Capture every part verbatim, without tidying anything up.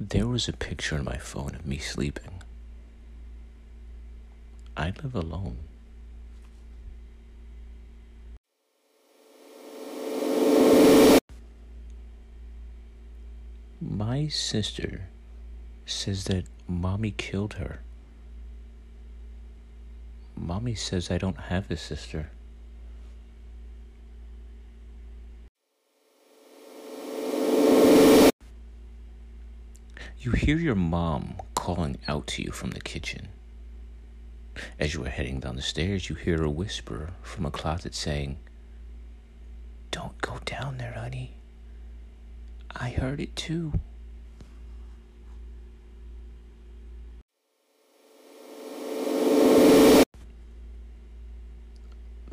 There was a picture on my phone of me sleeping. I live alone. My sister says that mommy killed her. Mommy says I don't have a sister. You hear your mom calling out to you from the kitchen. As you are heading down the stairs, you hear a whisper from a closet saying, "Don't go down there, honey. I heard it too."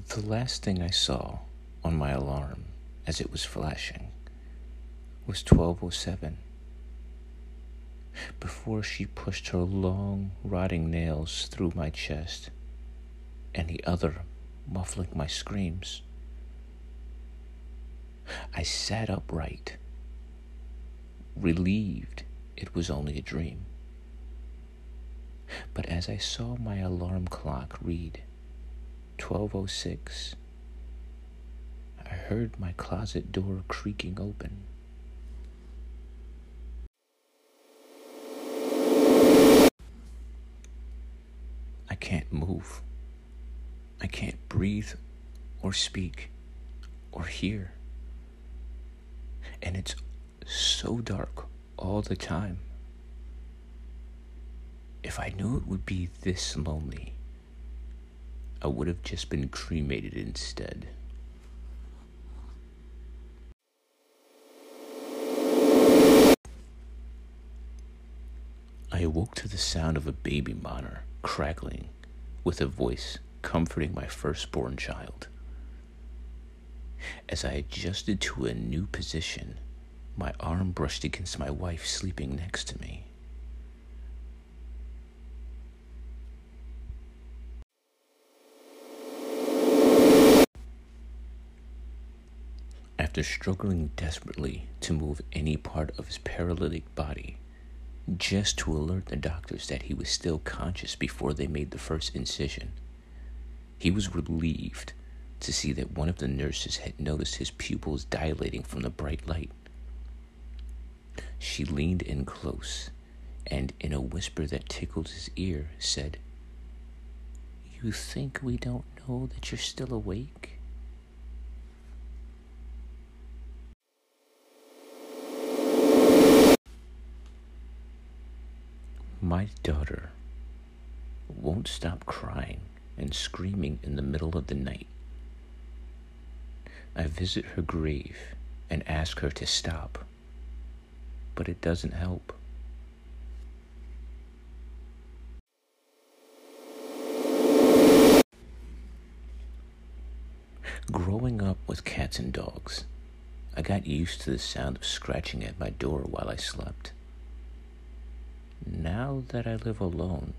The last thing I saw on my alarm as it was flashing was twelve oh seven. Before she pushed her long, rotting nails through my chest, and the other muffling my screams. I sat upright, relieved it was only a dream. But as I saw my alarm clock read twelve oh six, I heard my closet door creaking open. I can't move. I can't breathe or speak or hear. And it's so dark all the time. If I knew it would be this lonely, I would have just been cremated instead. I awoke to the sound of a baby monitor crackling with a voice comforting my firstborn child. As I adjusted to a new position, my arm brushed against my wife sleeping next to me. After struggling desperately to move any part of his paralytic body, just to alert the doctors that he was still conscious before they made the first incision, he was relieved to see that one of the nurses had noticed his pupils dilating from the bright light. She leaned in close and, in a whisper that tickled his ear, said, "You think we don't know that you're still awake?" My daughter won't stop crying and screaming in the middle of the night. I visit her grave and ask her to stop, but it doesn't help. Growing up with cats and dogs, I got used to the sound of scratching at my door while I slept. Now that I live alone,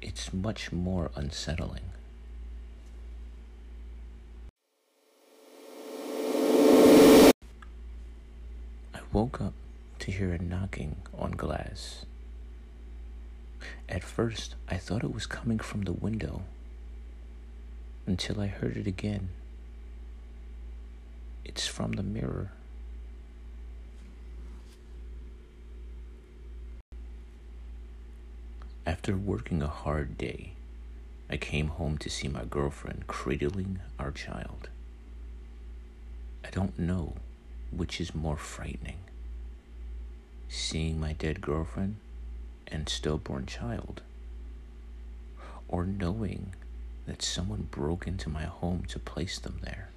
it's much more unsettling. I woke up to hear a knocking on glass. At first, I thought it was coming from the window, until I heard it again. It's from the mirror. After working a hard day, I came home to see my girlfriend cradling our child. I don't know which is more frightening, seeing my dead girlfriend and stillborn child, or knowing that someone broke into my home to place them there.